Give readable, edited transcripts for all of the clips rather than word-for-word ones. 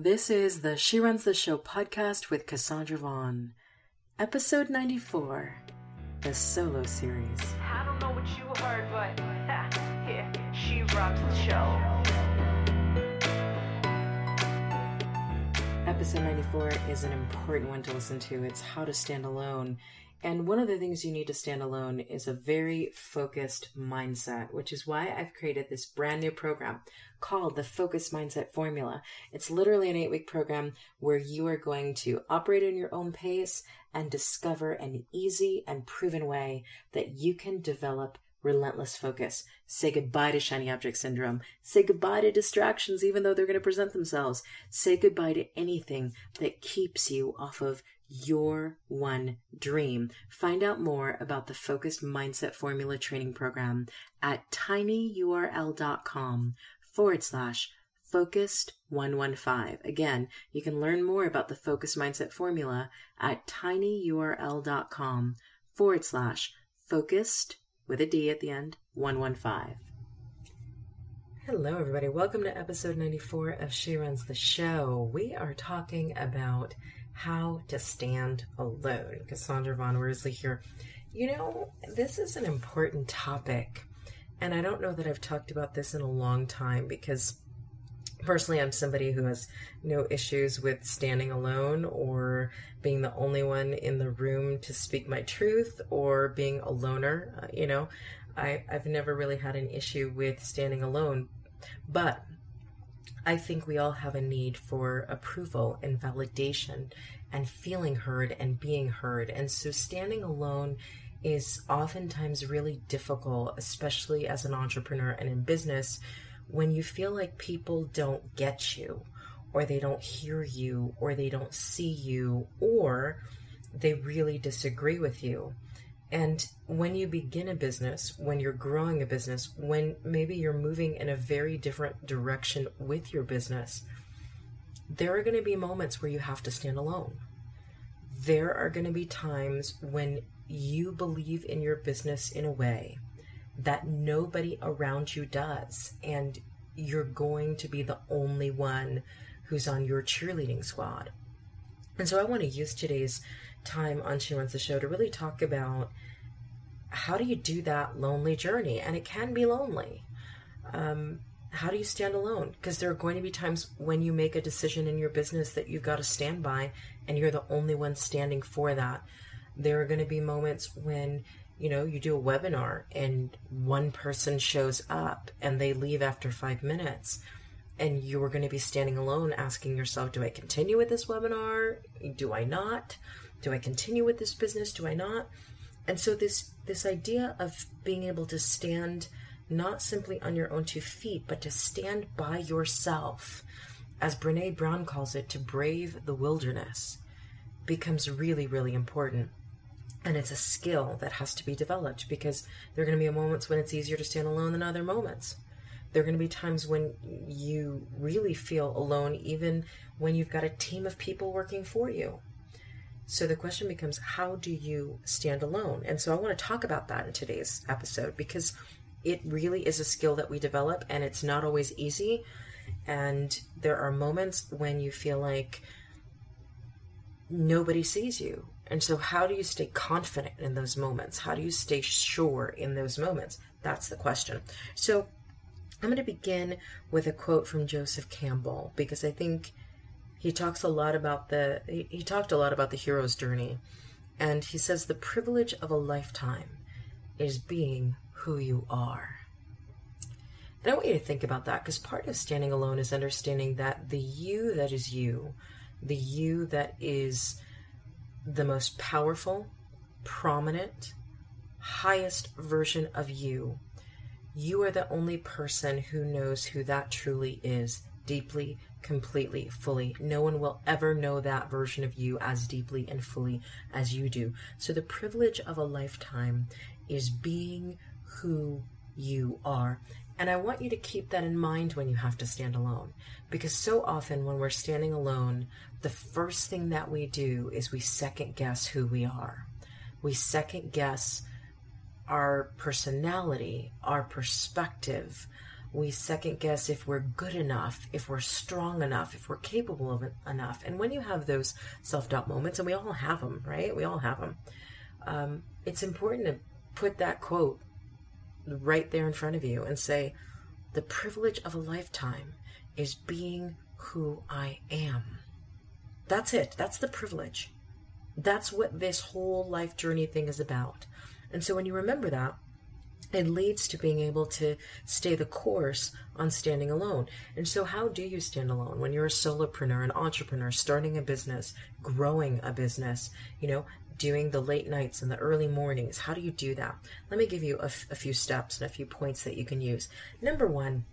This is the She Runs the Show podcast with Cassandra Vaughn, episode 94, the solo series. I don't know what you heard, but yeah, she runs the show. Episode 94 is an important one to listen to. It's how to stand alone. And one of the things you need to stand alone is a very focused mindset, which is why I've created this brand new program called the Focus Mindset Formula. It's literally an 8-week program where you are going to operate in your own pace and discover an easy and proven way that you can develop relentless focus. Say goodbye to shiny object syndrome. Say goodbye to distractions, even though they're going to present themselves. Say goodbye to anything that keeps you off of your one dream. Find out more about the Focused Mindset Formula Training Program at tinyurl.com/focused115. Again, you can learn more about the Focused Mindset Formula at tinyurl.com/focused with a D at the end, 115. Hello, everybody. Welcome to episode 94 of She Runs the Show. We are talking about how to stand alone. Cassandra Von Worsley here. You know, this is an important topic, and I don't know that I've talked about this in a long time because personally, I'm somebody who has no issues with standing alone or being the only one in the room to speak my truth or being a loner. I've never really had an issue with standing alone, but I think we all have a need for approval and validation and feeling heard and being heard. And so standing alone is oftentimes really difficult, especially as an entrepreneur and in business, when you feel like people don't get you, or they don't hear you, or they don't see you, or they really disagree with you. And when you begin a business, when you're growing a business, when maybe you're moving in a very different direction with your business, there are going to be moments where you have to stand alone. There are going to be times when you believe in your business in a way that nobody around you does, and you're going to be the only one who's on your cheerleading squad. And so I want to use today's time on She Runs the Show to really talk about how do you do that lonely journey, and it can be lonely. How do you stand alone? Because there are going to be times when you make a decision in your business that you've got to stand by, and you're the only one standing for that. There are going to be moments when you do a webinar and one person shows up and they leave after 5 minutes, and you are going to be standing alone asking yourself, do I continue with this webinar? Do I not? Do I continue with this business? Do I not? And so this idea of being able to stand not simply on your own 2 feet, but to stand by yourself, as Brené Brown calls it, to brave the wilderness, becomes really, really important. And it's a skill that has to be developed, because there are going to be moments when it's easier to stand alone than other moments. There are going to be times when you really feel alone, even when you've got a team of people working for you. So the question becomes, how do you stand alone? And so I want to talk about that in today's episode, because it really is a skill that we develop, and it's not always easy. And there are moments when you feel like nobody sees you. And so how do you stay confident in those moments? How do you stay sure in those moments? That's the question. So I'm going to begin with a quote from Joseph Campbell, because I think he talks a lot about the hero's journey. And he says, the privilege of a lifetime is being who you are. And I want you to think about that, because part of standing alone is understanding that the you that is you, the you that is the most powerful, prominent, highest version of you, you are the only person who knows who that truly is, deeply, completely, fully. No one will ever know that version of you as deeply and fully as you do. So the privilege of a lifetime is being who you are. And I want you to keep that in mind when you have to stand alone, because so often when we're standing alone, the first thing that we do is we second guess who we are. We second guess our personality, our perspective, we second guess if we're good enough, if we're strong enough, if we're capable of enough. And when you have those self-doubt moments, and we all have them, right? We all have them. It's important to put that quote right there in front of you and say, the privilege of a lifetime is being who I am. That's it. That's the privilege. That's what this whole life journey thing is about. And so when you remember that, it leads to being able to stay the course on standing alone. And so how do you stand alone when you're a solopreneur, an entrepreneur, starting a business, growing a business, you know, doing the late nights and the early mornings? How do you do that? Let me give you a few steps and a few points that you can use. Number one,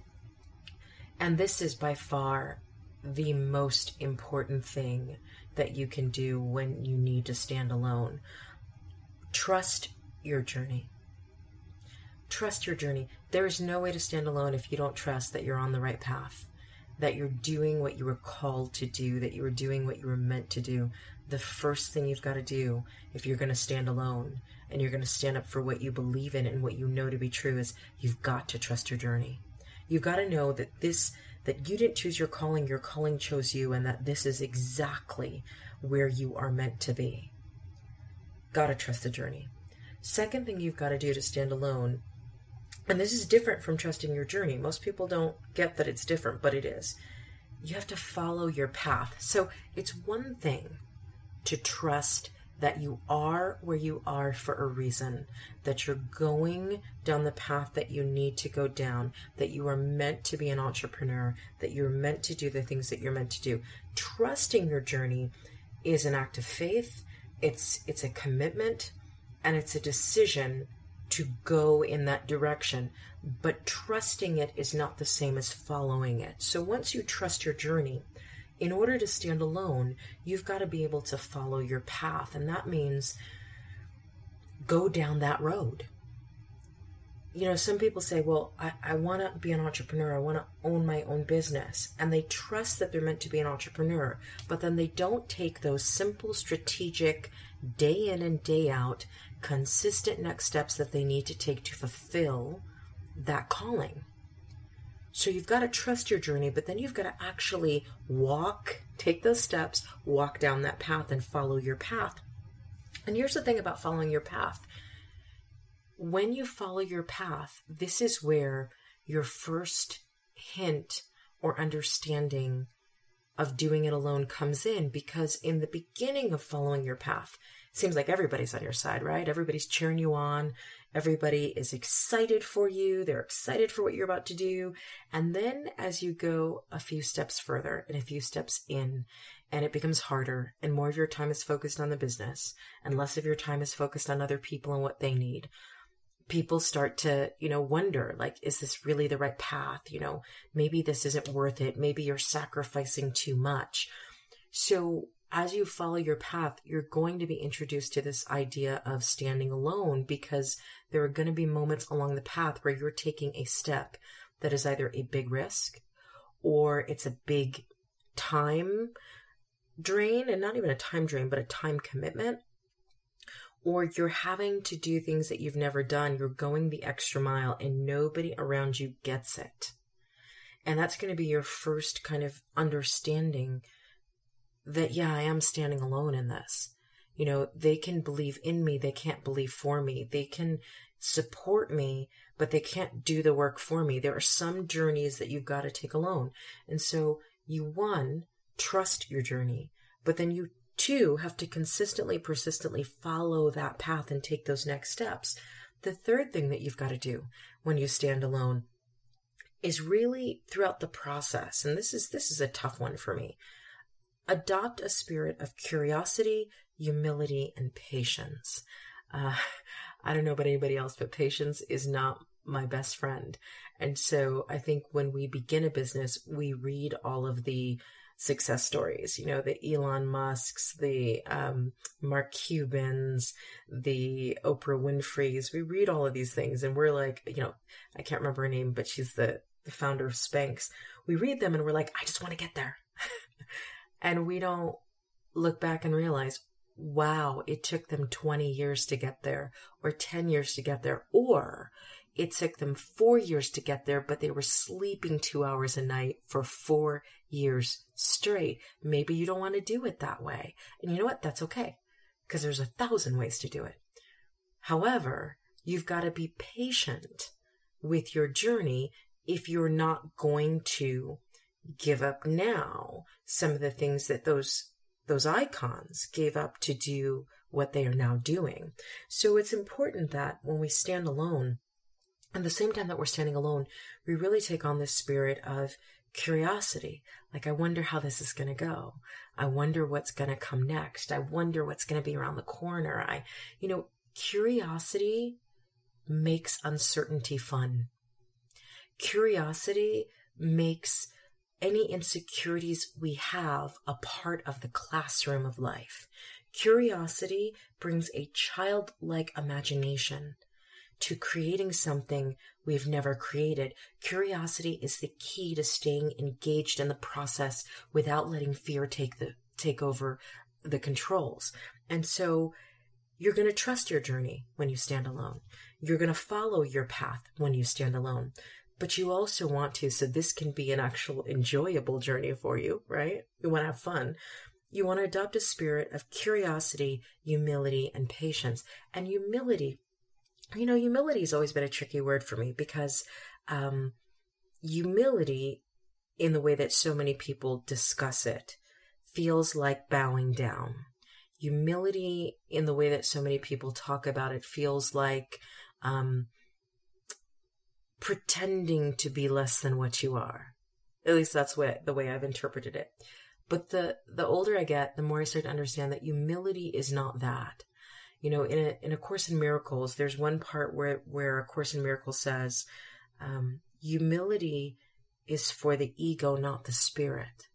and this is by far the most important thing that you can do when you need to stand alone. Trust your journey. Trust your journey. There is no way to stand alone if you don't trust that you're on the right path, that you're doing what you were called to do, that you were doing what you were meant to do. The first thing you've got to do if you're going to stand alone and you're going to stand up for what you believe in and what you know to be true is you've got to trust your journey. You've got to know that that you didn't choose your calling chose you, and that this is exactly where you are meant to be. Got to trust the journey. Second thing you've got to do to stand alone, and this is different from trusting your journey. Most people don't get that it's different, but it is. You have to follow your path. So it's one thing to trust that you are where you are for a reason, that you're going down the path that you need to go down, that you are meant to be an entrepreneur, that you're meant to do the things that you're meant to do. Trusting your journey is an act of faith. It's a commitment, and it's a decision to go in that direction. But trusting it is not the same as following it. So once you trust your journey, in order to stand alone, you've got to be able to follow your path. And that means go down that road. You know, some people say, well, I want to be an entrepreneur. I want to own my own business. And they trust that they're meant to be an entrepreneur. But then they don't take those simple, strategic, day in and day out, consistent next steps that they need to take to fulfill that calling. So you've got to trust your journey, but then you've got to actually walk, take those steps, walk down that path and follow your path. And here's the thing about following your path. When you follow your path, this is where your first hint or understanding of doing it alone comes in, because in the beginning of following your path, it seems like everybody's on your side, right? Everybody's cheering you on. Everybody is excited for you. They're excited for what you're about to do. And then as you go a few steps further and a few steps in, and it becomes harder, and more of your time is focused on the business and less of your time is focused on other people and what they need, people start to, you know, wonder, like, is this really the right path? You know, maybe this isn't worth it. Maybe you're sacrificing too much. So as you follow your path, you're going to be introduced to this idea of standing alone, because there are going to be moments along the path where you're taking a step that is either a big risk or it's a big time drain, and not even a time drain, but a time commitment, or you're having to do things that you've never done. You're going the extra mile and nobody around you gets it. And that's going to be your first kind of understanding that, yeah, I am standing alone in this. You know, they can believe in me. They can't believe for me. They can support me, but they can't do the work for me. There are some journeys that you've got to take alone. And so you, one, trust your journey, but then you, two, have to consistently, persistently follow that path and take those next steps. The third thing that you've got to do when you stand alone is really throughout the process, and this is a tough one for me, adopt a spirit of curiosity, humility, and patience. I don't know about anybody else, but patience is not my best friend. And so I think when we begin a business, we read all of the success stories, you know, the Elon Musks, the Mark Cubans, the Oprah Winfreys. We read all of these things and we're like, you know, I can't remember her name, but she's the founder of Spanx. We read them and we're like, I just want to get there. And we don't look back and realize, wow, it took them 20 years to get there, or 10 years to get there, or It took them 4 years to get there, but they were sleeping 2 hours a night for 4 years straight. Maybe you don't want to do it that way. And you know what? That's okay, because there's 1,000 ways to do it. However, you've got to be patient with your journey if you're not going to give up now some of the things that those icons gave up to do what they are now doing. So it's important that when we stand alone, at the same time that we're standing alone, we really take on this spirit of curiosity. Like, I wonder how this is going to go. I wonder what's going to come next. I wonder what's going to be around the corner. Curiosity makes uncertainty fun. Curiosity makes any insecurities we have a part of the classroom of life. Curiosity brings a childlike imagination to creating something we've never created. Curiosity is the key to staying engaged in the process without letting fear take over the controls. And so you're going to trust your journey when you stand alone. You're going to follow your path when you stand alone. But you also want to, so this can be an actual enjoyable journey for you, right? You want to have fun. You want to adopt a spirit of curiosity, humility, and patience. And humility, humility has always been a tricky word for me because humility, in the way that so many people discuss it, feels like bowing down. Humility, in the way that so many people talk about it, feels like pretending to be less than what you are. At least that's the way I've interpreted it. But the older I get, the more I start to understand that humility is not that. In A Course in Miracles, there's one part where A Course in Miracles says, humility is for the ego, not the spirit.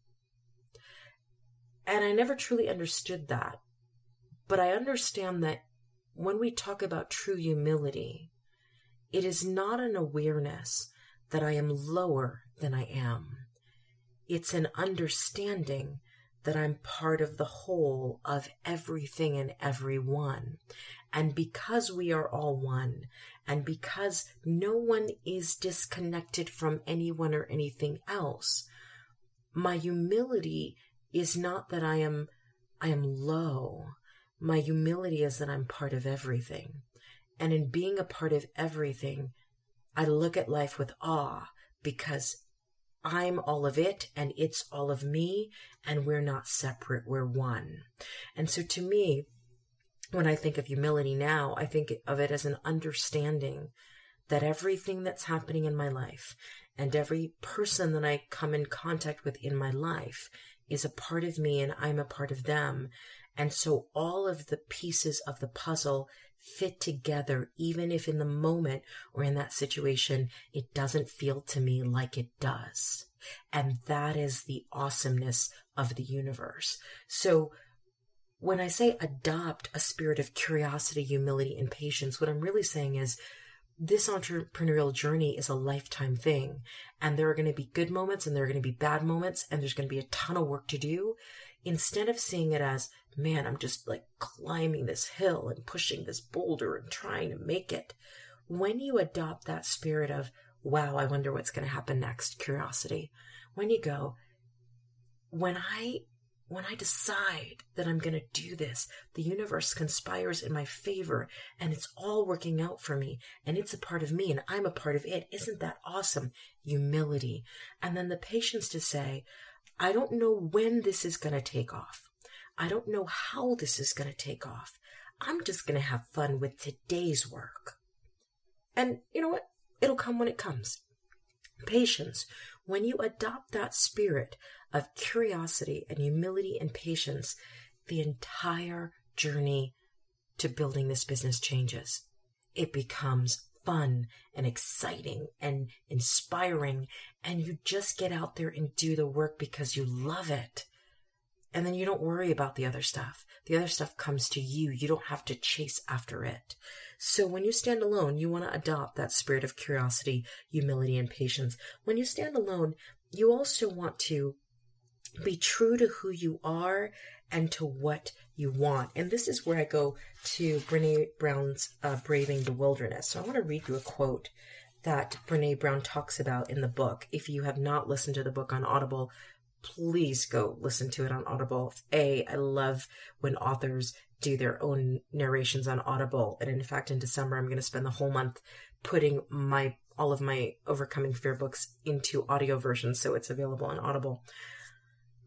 And I never truly understood that. But I understand that when we talk about true humility, it is not an awareness that I am lower than I am. It's an understanding that I'm part of the whole of everything and everyone. And because we are all one, and because no one is disconnected from anyone or anything else, my humility is not that I am low. My humility is that I'm part of everything. And in being a part of everything, I look at life with awe because I'm all of it and it's all of me, and we're not separate, we're one. And so to me, when I think of humility now, I think of it as an understanding that everything that's happening in my life and every person that I come in contact with in my life is a part of me and I'm a part of them. And so all of the pieces of the puzzle fit together, even if in the moment or in that situation, it doesn't feel to me like it does. And that is the awesomeness of the universe. So when I say adopt a spirit of curiosity, humility, and patience, what I'm really saying is this entrepreneurial journey is a lifetime thing. And there are going to be good moments and there are going to be bad moments, and there's going to be a ton of work to do. Instead of seeing it as, man, I'm just like climbing this hill and pushing this boulder and trying to make it. When you adopt that spirit of, wow, I wonder what's going to happen next, curiosity. When you go, when I decide that I'm going to do this, the universe conspires in my favor and it's all working out for me and it's a part of me and I'm a part of it. Isn't that awesome? Humility. And then the patience to say, I don't know when this is going to take off. I don't know how this is going to take off. I'm just going to have fun with today's work. And you know what? It'll come when it comes. Patience. When you adopt that spirit of curiosity and humility and patience, the entire journey to building this business changes. It becomes fun and exciting and inspiring, and you just get out there and do the work because you love it. And then you don't worry about the other stuff. The other stuff comes to you. You don't have to chase after it. So when you stand alone, you want to adopt that spirit of curiosity, humility, and patience. When you stand alone, you also want to Be true to who you are and to what you want. And this is where I go to Brené Brown's Braving the Wilderness. So I want to read you a quote that Brené Brown talks about in the book. If you have not listened to the book on Audible, please go listen to it on Audible. I love when authors do their own narrations on Audible. And in fact, in December, I'm going to spend the whole month putting all of my Overcoming Fear books into audio versions, so it's available on Audible.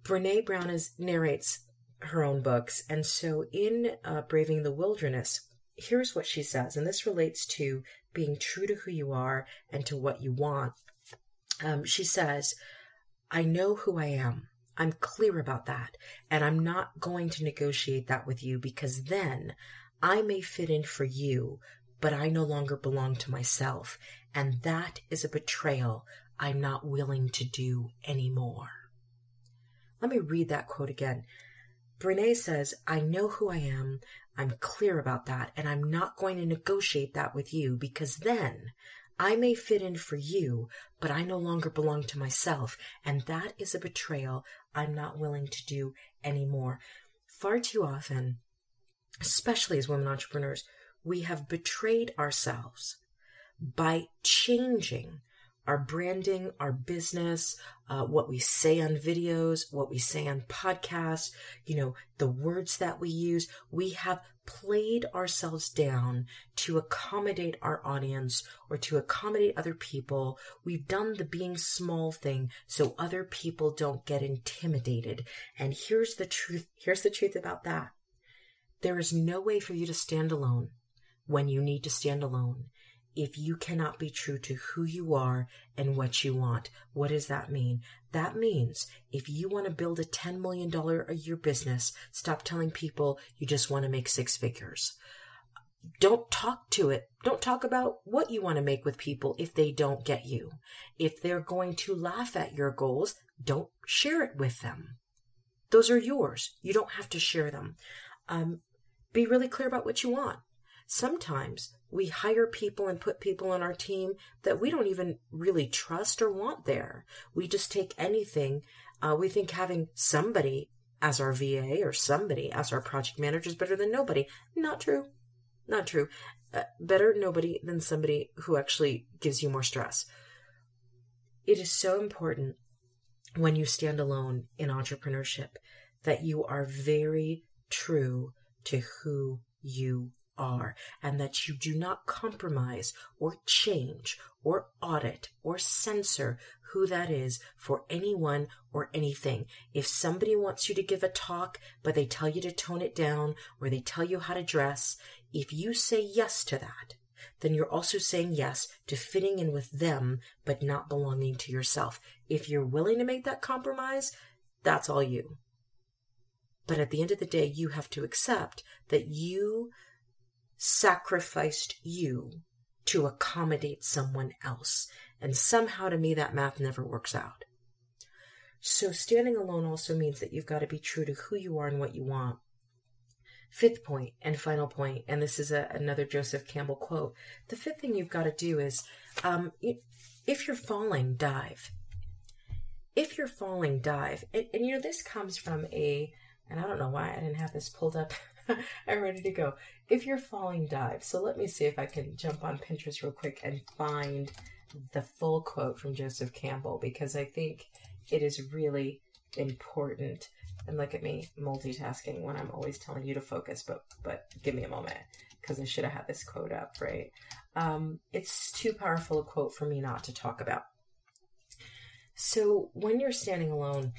Brené Brown narrates her own books. And so in Braving the Wilderness, here's what she says, and this relates to being true to who you are and to what you want. She says, I know who I am. I'm clear about that. And I'm not going to negotiate that with you, because then I may fit in for you, but I no longer belong to myself. And that is a betrayal I'm not willing to do anymore. Let me read that quote again. Brené says, I know who I am. I'm clear about that. And I'm not going to negotiate that with you, because then I may fit in for you, but I no longer belong to myself. And that is a betrayal I'm not willing to do anymore. Far too often, especially as women entrepreneurs, we have betrayed ourselves by changing our branding, our business, what we say on videos, what we say on podcasts, the words that we use. We have played ourselves down to accommodate our audience or to accommodate other people. We've done the being small thing so other people don't get intimidated. And here's the truth. Here's the truth about that. There is no way for you to stand alone when you need to stand alone if you cannot be true to who you are and what you want. What does that mean? That means if you want to build a $10 million a year business, stop telling people you just want to make six figures. Don't talk to it. Don't talk about what you want to make with people if they don't get you. If they're going to laugh at your goals, don't share it with them. Those are yours. You don't have to share them. Be really clear about what you want. Sometimes we hire people and put people on our team that we don't even really trust or want there. We just take anything. We think having somebody as our VA or somebody as our project manager is better than nobody. Not true. Not true. Better nobody than somebody who actually gives you more stress. It is so important when you stand alone in entrepreneurship that you are very true to who you are, and that you do not compromise or change or audit or censor who that is for anyone or anything. If somebody wants you to give a talk, but they tell you to tone it down or they tell you how to dress, if you say yes to that, then you're also saying yes to fitting in with them, but not belonging to yourself. If you're willing to make that compromise, that's all you. But at the end of the day, you have to accept that you sacrificed you to accommodate someone else. And somehow, to me, that math never works out. So standing alone also means that you've got to be true to who you are and what you want. Fifth point and final point, and this is another Joseph Campbell quote. The fifth thing you've got to do is, if you're falling, dive. If you're falling, dive. And this comes from and I don't know why I didn't have this pulled up. I'm ready to go. If you're falling, dive. So let me see if I can jump on Pinterest real quick and find the full quote from Joseph Campbell, because I think it is really important. And look at me multitasking when I'm always telling you to focus, but give me a moment, because I should have had this quote up, right? It's too powerful a quote for me not to talk about. So when you're standing alone,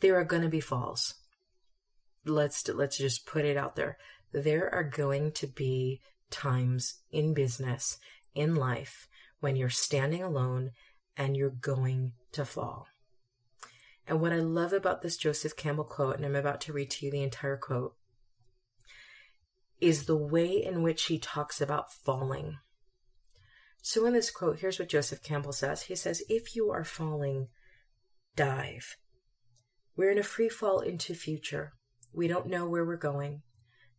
there are going to be falls. Let's just put it out there. There are going to be times in business, in life, when you're standing alone and you're going to fall. And what I love about this Joseph Campbell quote, and I'm about to read to you the entire quote, is the way in which he talks about falling. So in this quote, here's what Joseph Campbell says. He says, if you are falling, dive. We're in a free fall into future. We don't know where we're going.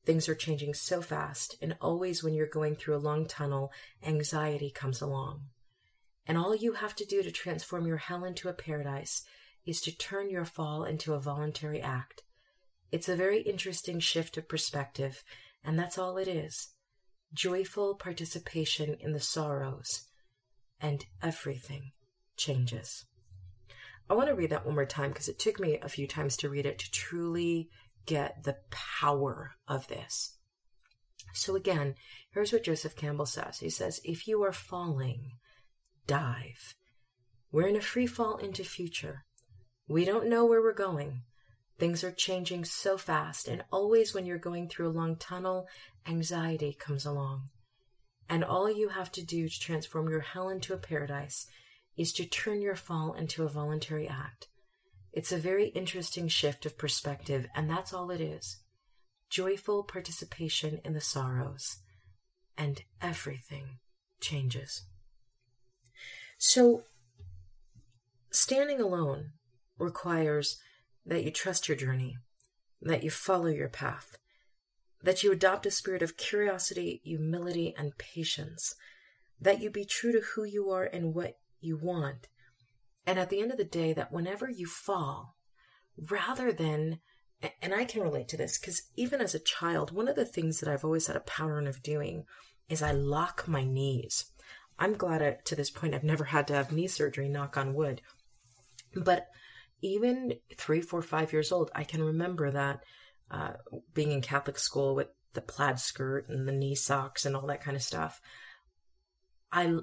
Things are changing so fast, and always when you're going through a long tunnel, anxiety comes along. And all you have to do to transform your hell into a paradise is to turn your fall into a voluntary act. It's a very interesting shift of perspective, and that's all it is. Joyful participation in the sorrows, and everything changes. I want to read that one more time because it took me a few times to read it to truly get the power of this. So again, here's what Joseph Campbell says. He says, if you are falling, dive. We're in a free fall into future. We don't know where we're going. Things are changing so fast, and always when you're going through a long tunnel, anxiety comes along. And all you have to do to transform your hell into a paradise is to turn your fall into a voluntary act. It's a very interesting shift of perspective, and that's all it is. Joyful participation in the sorrows, and everything changes. So, standing alone requires that you trust your journey, that you follow your path, that you adopt a spirit of curiosity, humility, and patience, that you be true to who you are and what you want, and at the end of the day, that whenever you fall, rather than, and I can relate to this, because even as a child, one of the things that I've always had a pattern of doing is I lock my knees. I'm glad to this point I've never had to have knee surgery, knock on wood, but even 3, 4, 5 years old, I can remember that being in Catholic school with the plaid skirt and the knee socks and all that kind of stuff. I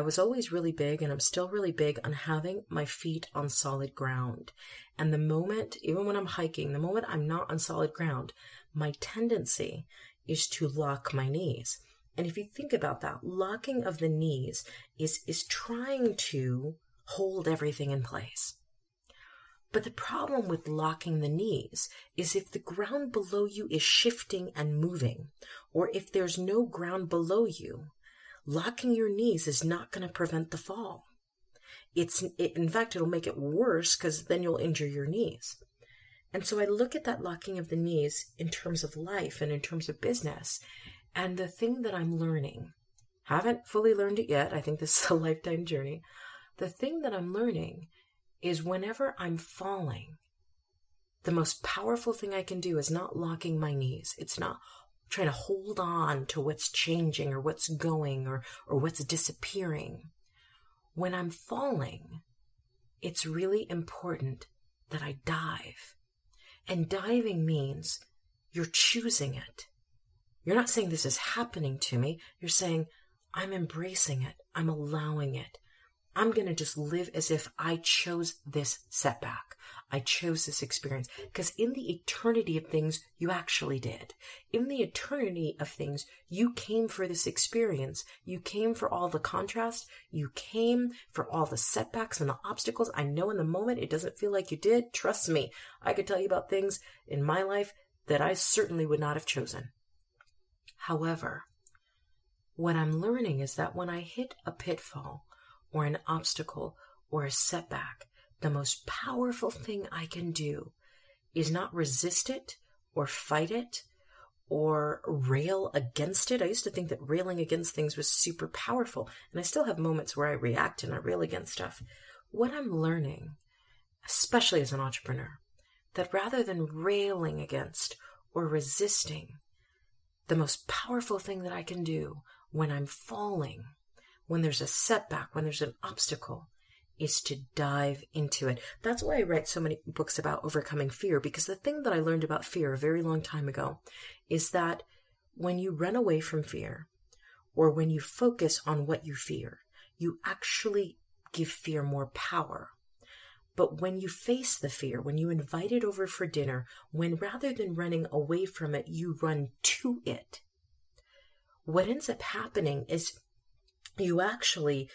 was always really big, and I'm still really big on having my feet on solid ground. And the moment, even when I'm hiking, the moment I'm not on solid ground, my tendency is to lock my knees. And if you think about that, locking of the knees is trying to hold everything in place. But the problem with locking the knees is if the ground below you is shifting and moving, or if there's no ground below you, locking your knees is not going to prevent the fall. In fact, it'll make it worse because then you'll injure your knees. And so I look at that locking of the knees in terms of life and in terms of business. And the thing that I'm learning, haven't fully learned it yet. I think this is a lifetime journey. The thing that I'm learning is whenever I'm falling, the most powerful thing I can do is not locking my knees. It's not trying to hold on to what's changing or what's going or what's disappearing. When I'm falling, it's really important that I dive. And diving means you're choosing it. You're not saying this is happening to me. You're saying, I'm embracing it. I'm allowing it. I'm going to just live as if I chose this setback. I chose this experience. Because in the eternity of things, you actually did. In the eternity of things, you came for this experience. You came for all the contrast. You came for all the setbacks and the obstacles. I know in the moment it doesn't feel like you did. Trust me, I could tell you about things in my life that I certainly would not have chosen. However, what I'm learning is that when I hit a pitfall, or an obstacle, or a setback, the most powerful thing I can do is not resist it, or fight it, or rail against it. I used to think that railing against things was super powerful, and I still have moments where I react and I rail against stuff. What I'm learning, especially as an entrepreneur, that rather than railing against or resisting, the most powerful thing that I can do when I'm falling, when there's a setback, when there's an obstacle, is to dive into it. That's why I write so many books about overcoming fear, because the thing that I learned about fear a very long time ago is that when you run away from fear, or when you focus on what you fear, you actually give fear more power. But when you face the fear, when you invite it over for dinner, when rather than running away from it, you run to it, what ends up happening is you actually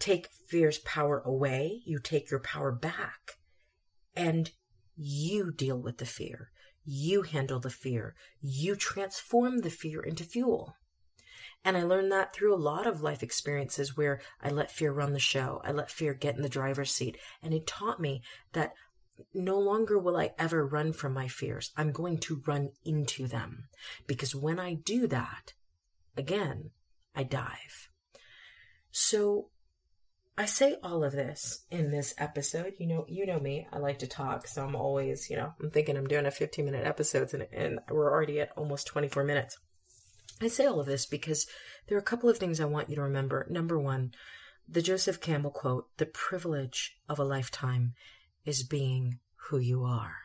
take fear's power away, you take your power back, and you deal with the fear. You handle the fear. You transform the fear into fuel. And I learned that through a lot of life experiences where I let fear run the show. I let fear get in the driver's seat. And it taught me that no longer will I ever run from my fears. I'm going to run into them. Because when I do that, again, I dive. So I say all of this in this episode. You know me, I like to talk. So I'm always, I'm thinking I'm doing a 15-minute episode and we're already at almost 24 minutes. I say all of this because there are a couple of things I want you to remember. Number one, the Joseph Campbell quote, the privilege of a lifetime is being who you are.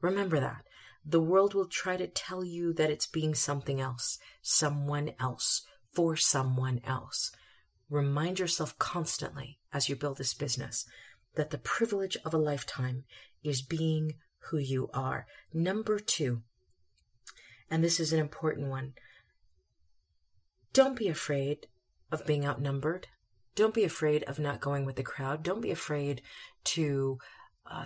Remember that. The world will try to tell you that it's being something else, someone else, for someone else. Remind yourself constantly as you build this business that the privilege of a lifetime is being who you are. Number two, and this is an important one, don't be afraid of being outnumbered. Don't be afraid of not going with the crowd. Don't be afraid to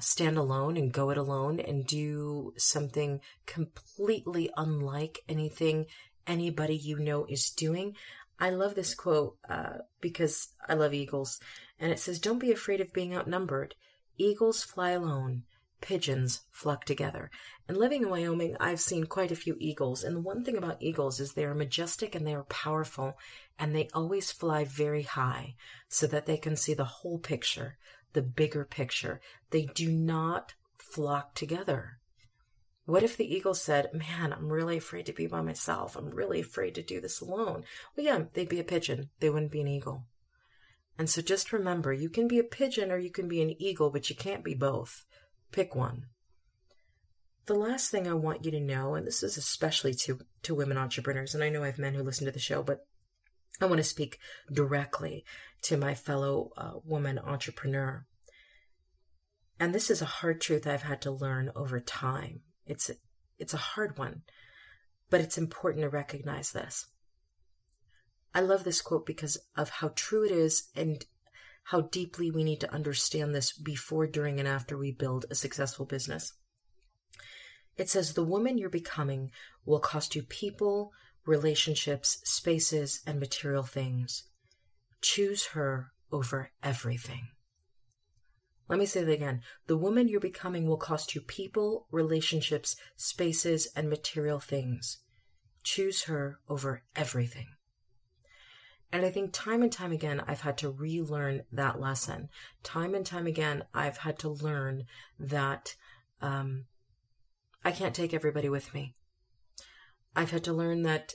stand alone and go it alone and do something completely unlike anything anybody you know is doing. I love this quote because I love eagles. And it says, don't be afraid of being outnumbered. Eagles fly alone. Pigeons flock together. And living in Wyoming, I've seen quite a few eagles. And the one thing about eagles is they are majestic and they are powerful. And they always fly very high so that they can see the whole picture, the bigger picture. They do not flock together. What if the eagle said, man, I'm really afraid to be by myself. I'm really afraid to do this alone. Well, yeah, they'd be a pigeon. They wouldn't be an eagle. And so just remember, you can be a pigeon or you can be an eagle, but you can't be both. Pick one. The last thing I want you to know, and this is especially to women entrepreneurs, and I know I have men who listen to the show, but I want to speak directly to my fellow woman entrepreneur. And this is a hard truth I've had to learn over time. It's a hard one, but it's important to recognize this. I love this quote because of how true it is and how deeply we need to understand this before, during, and after we build a successful business. It says, the woman you're becoming will cost you people, relationships, spaces, and material things. Choose her over everything. Let me say that again. The woman you're becoming will cost you people, relationships, spaces, and material things. Choose her over everything. And I think time and time again, I've had to relearn that lesson. Time and time again, I've had to learn that I can't take everybody with me. I've had to learn that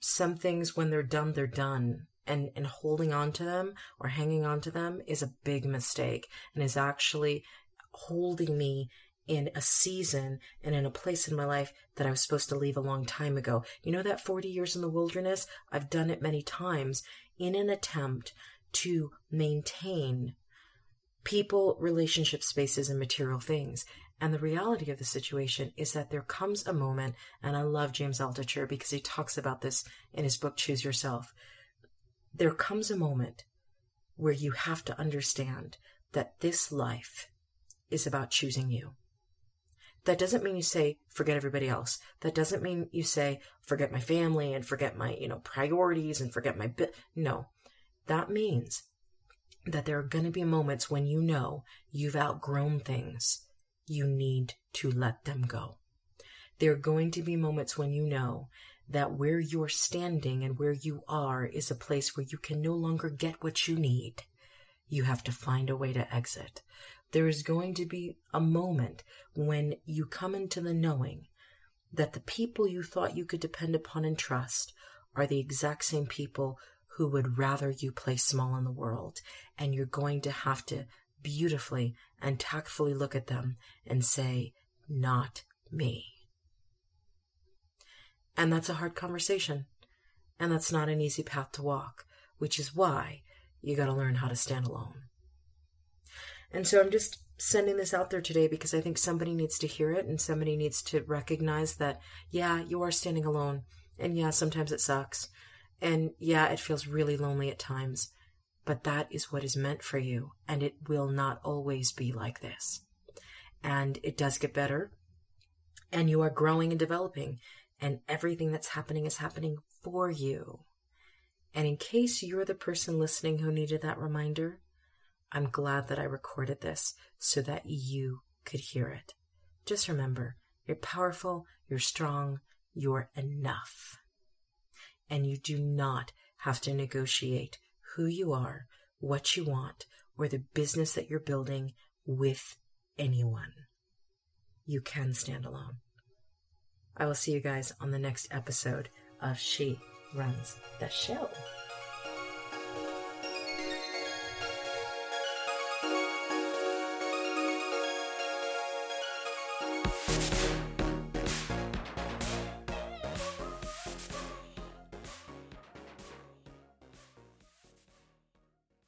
some things, when they're done, they're done. And holding on to them or hanging on to them is a big mistake and is actually holding me in a season and in a place in my life that I was supposed to leave a long time ago. You know that 40 years in the wilderness? I've done it many times in an attempt to maintain people, relationship spaces, and material things. And the reality of the situation is that there comes a moment, and I love James Altucher because he talks about this in his book, Choose Yourself. There comes a moment where you have to understand that this life is about choosing you. That doesn't mean you say, forget everybody else. That doesn't mean you say, forget my family and forget my, priorities and forget my bit. No, that means that there are going to be moments when you know you've outgrown things. You need to let them go. There are going to be moments when you know that where you're standing and where you are is a place where you can no longer get what you need. You have to find a way to exit. There is going to be a moment when you come into the knowing that the people you thought you could depend upon and trust are the exact same people who would rather you play small in the world. And you're going to have to beautifully and tactfully look at them and say, not me. And that's a hard conversation. And that's not an easy path to walk, which is why you got to learn how to stand alone. And so I'm just sending this out there today because I think somebody needs to hear it and somebody needs to recognize that, yeah, you are standing alone. And yeah, sometimes it sucks. And yeah, it feels really lonely at times. But that is what is meant for you. And it will not always be like this. And it does get better. And you are growing and developing. And everything that's happening is happening for you. And in case you're the person listening who needed that reminder, I'm glad that I recorded this so that you could hear it. Just remember, you're powerful, you're strong, you're enough. And you do not have to negotiate who you are what you want or the business that you're building with anyone. You can stand alone. I will see you guys on the next episode of She Runs the Show.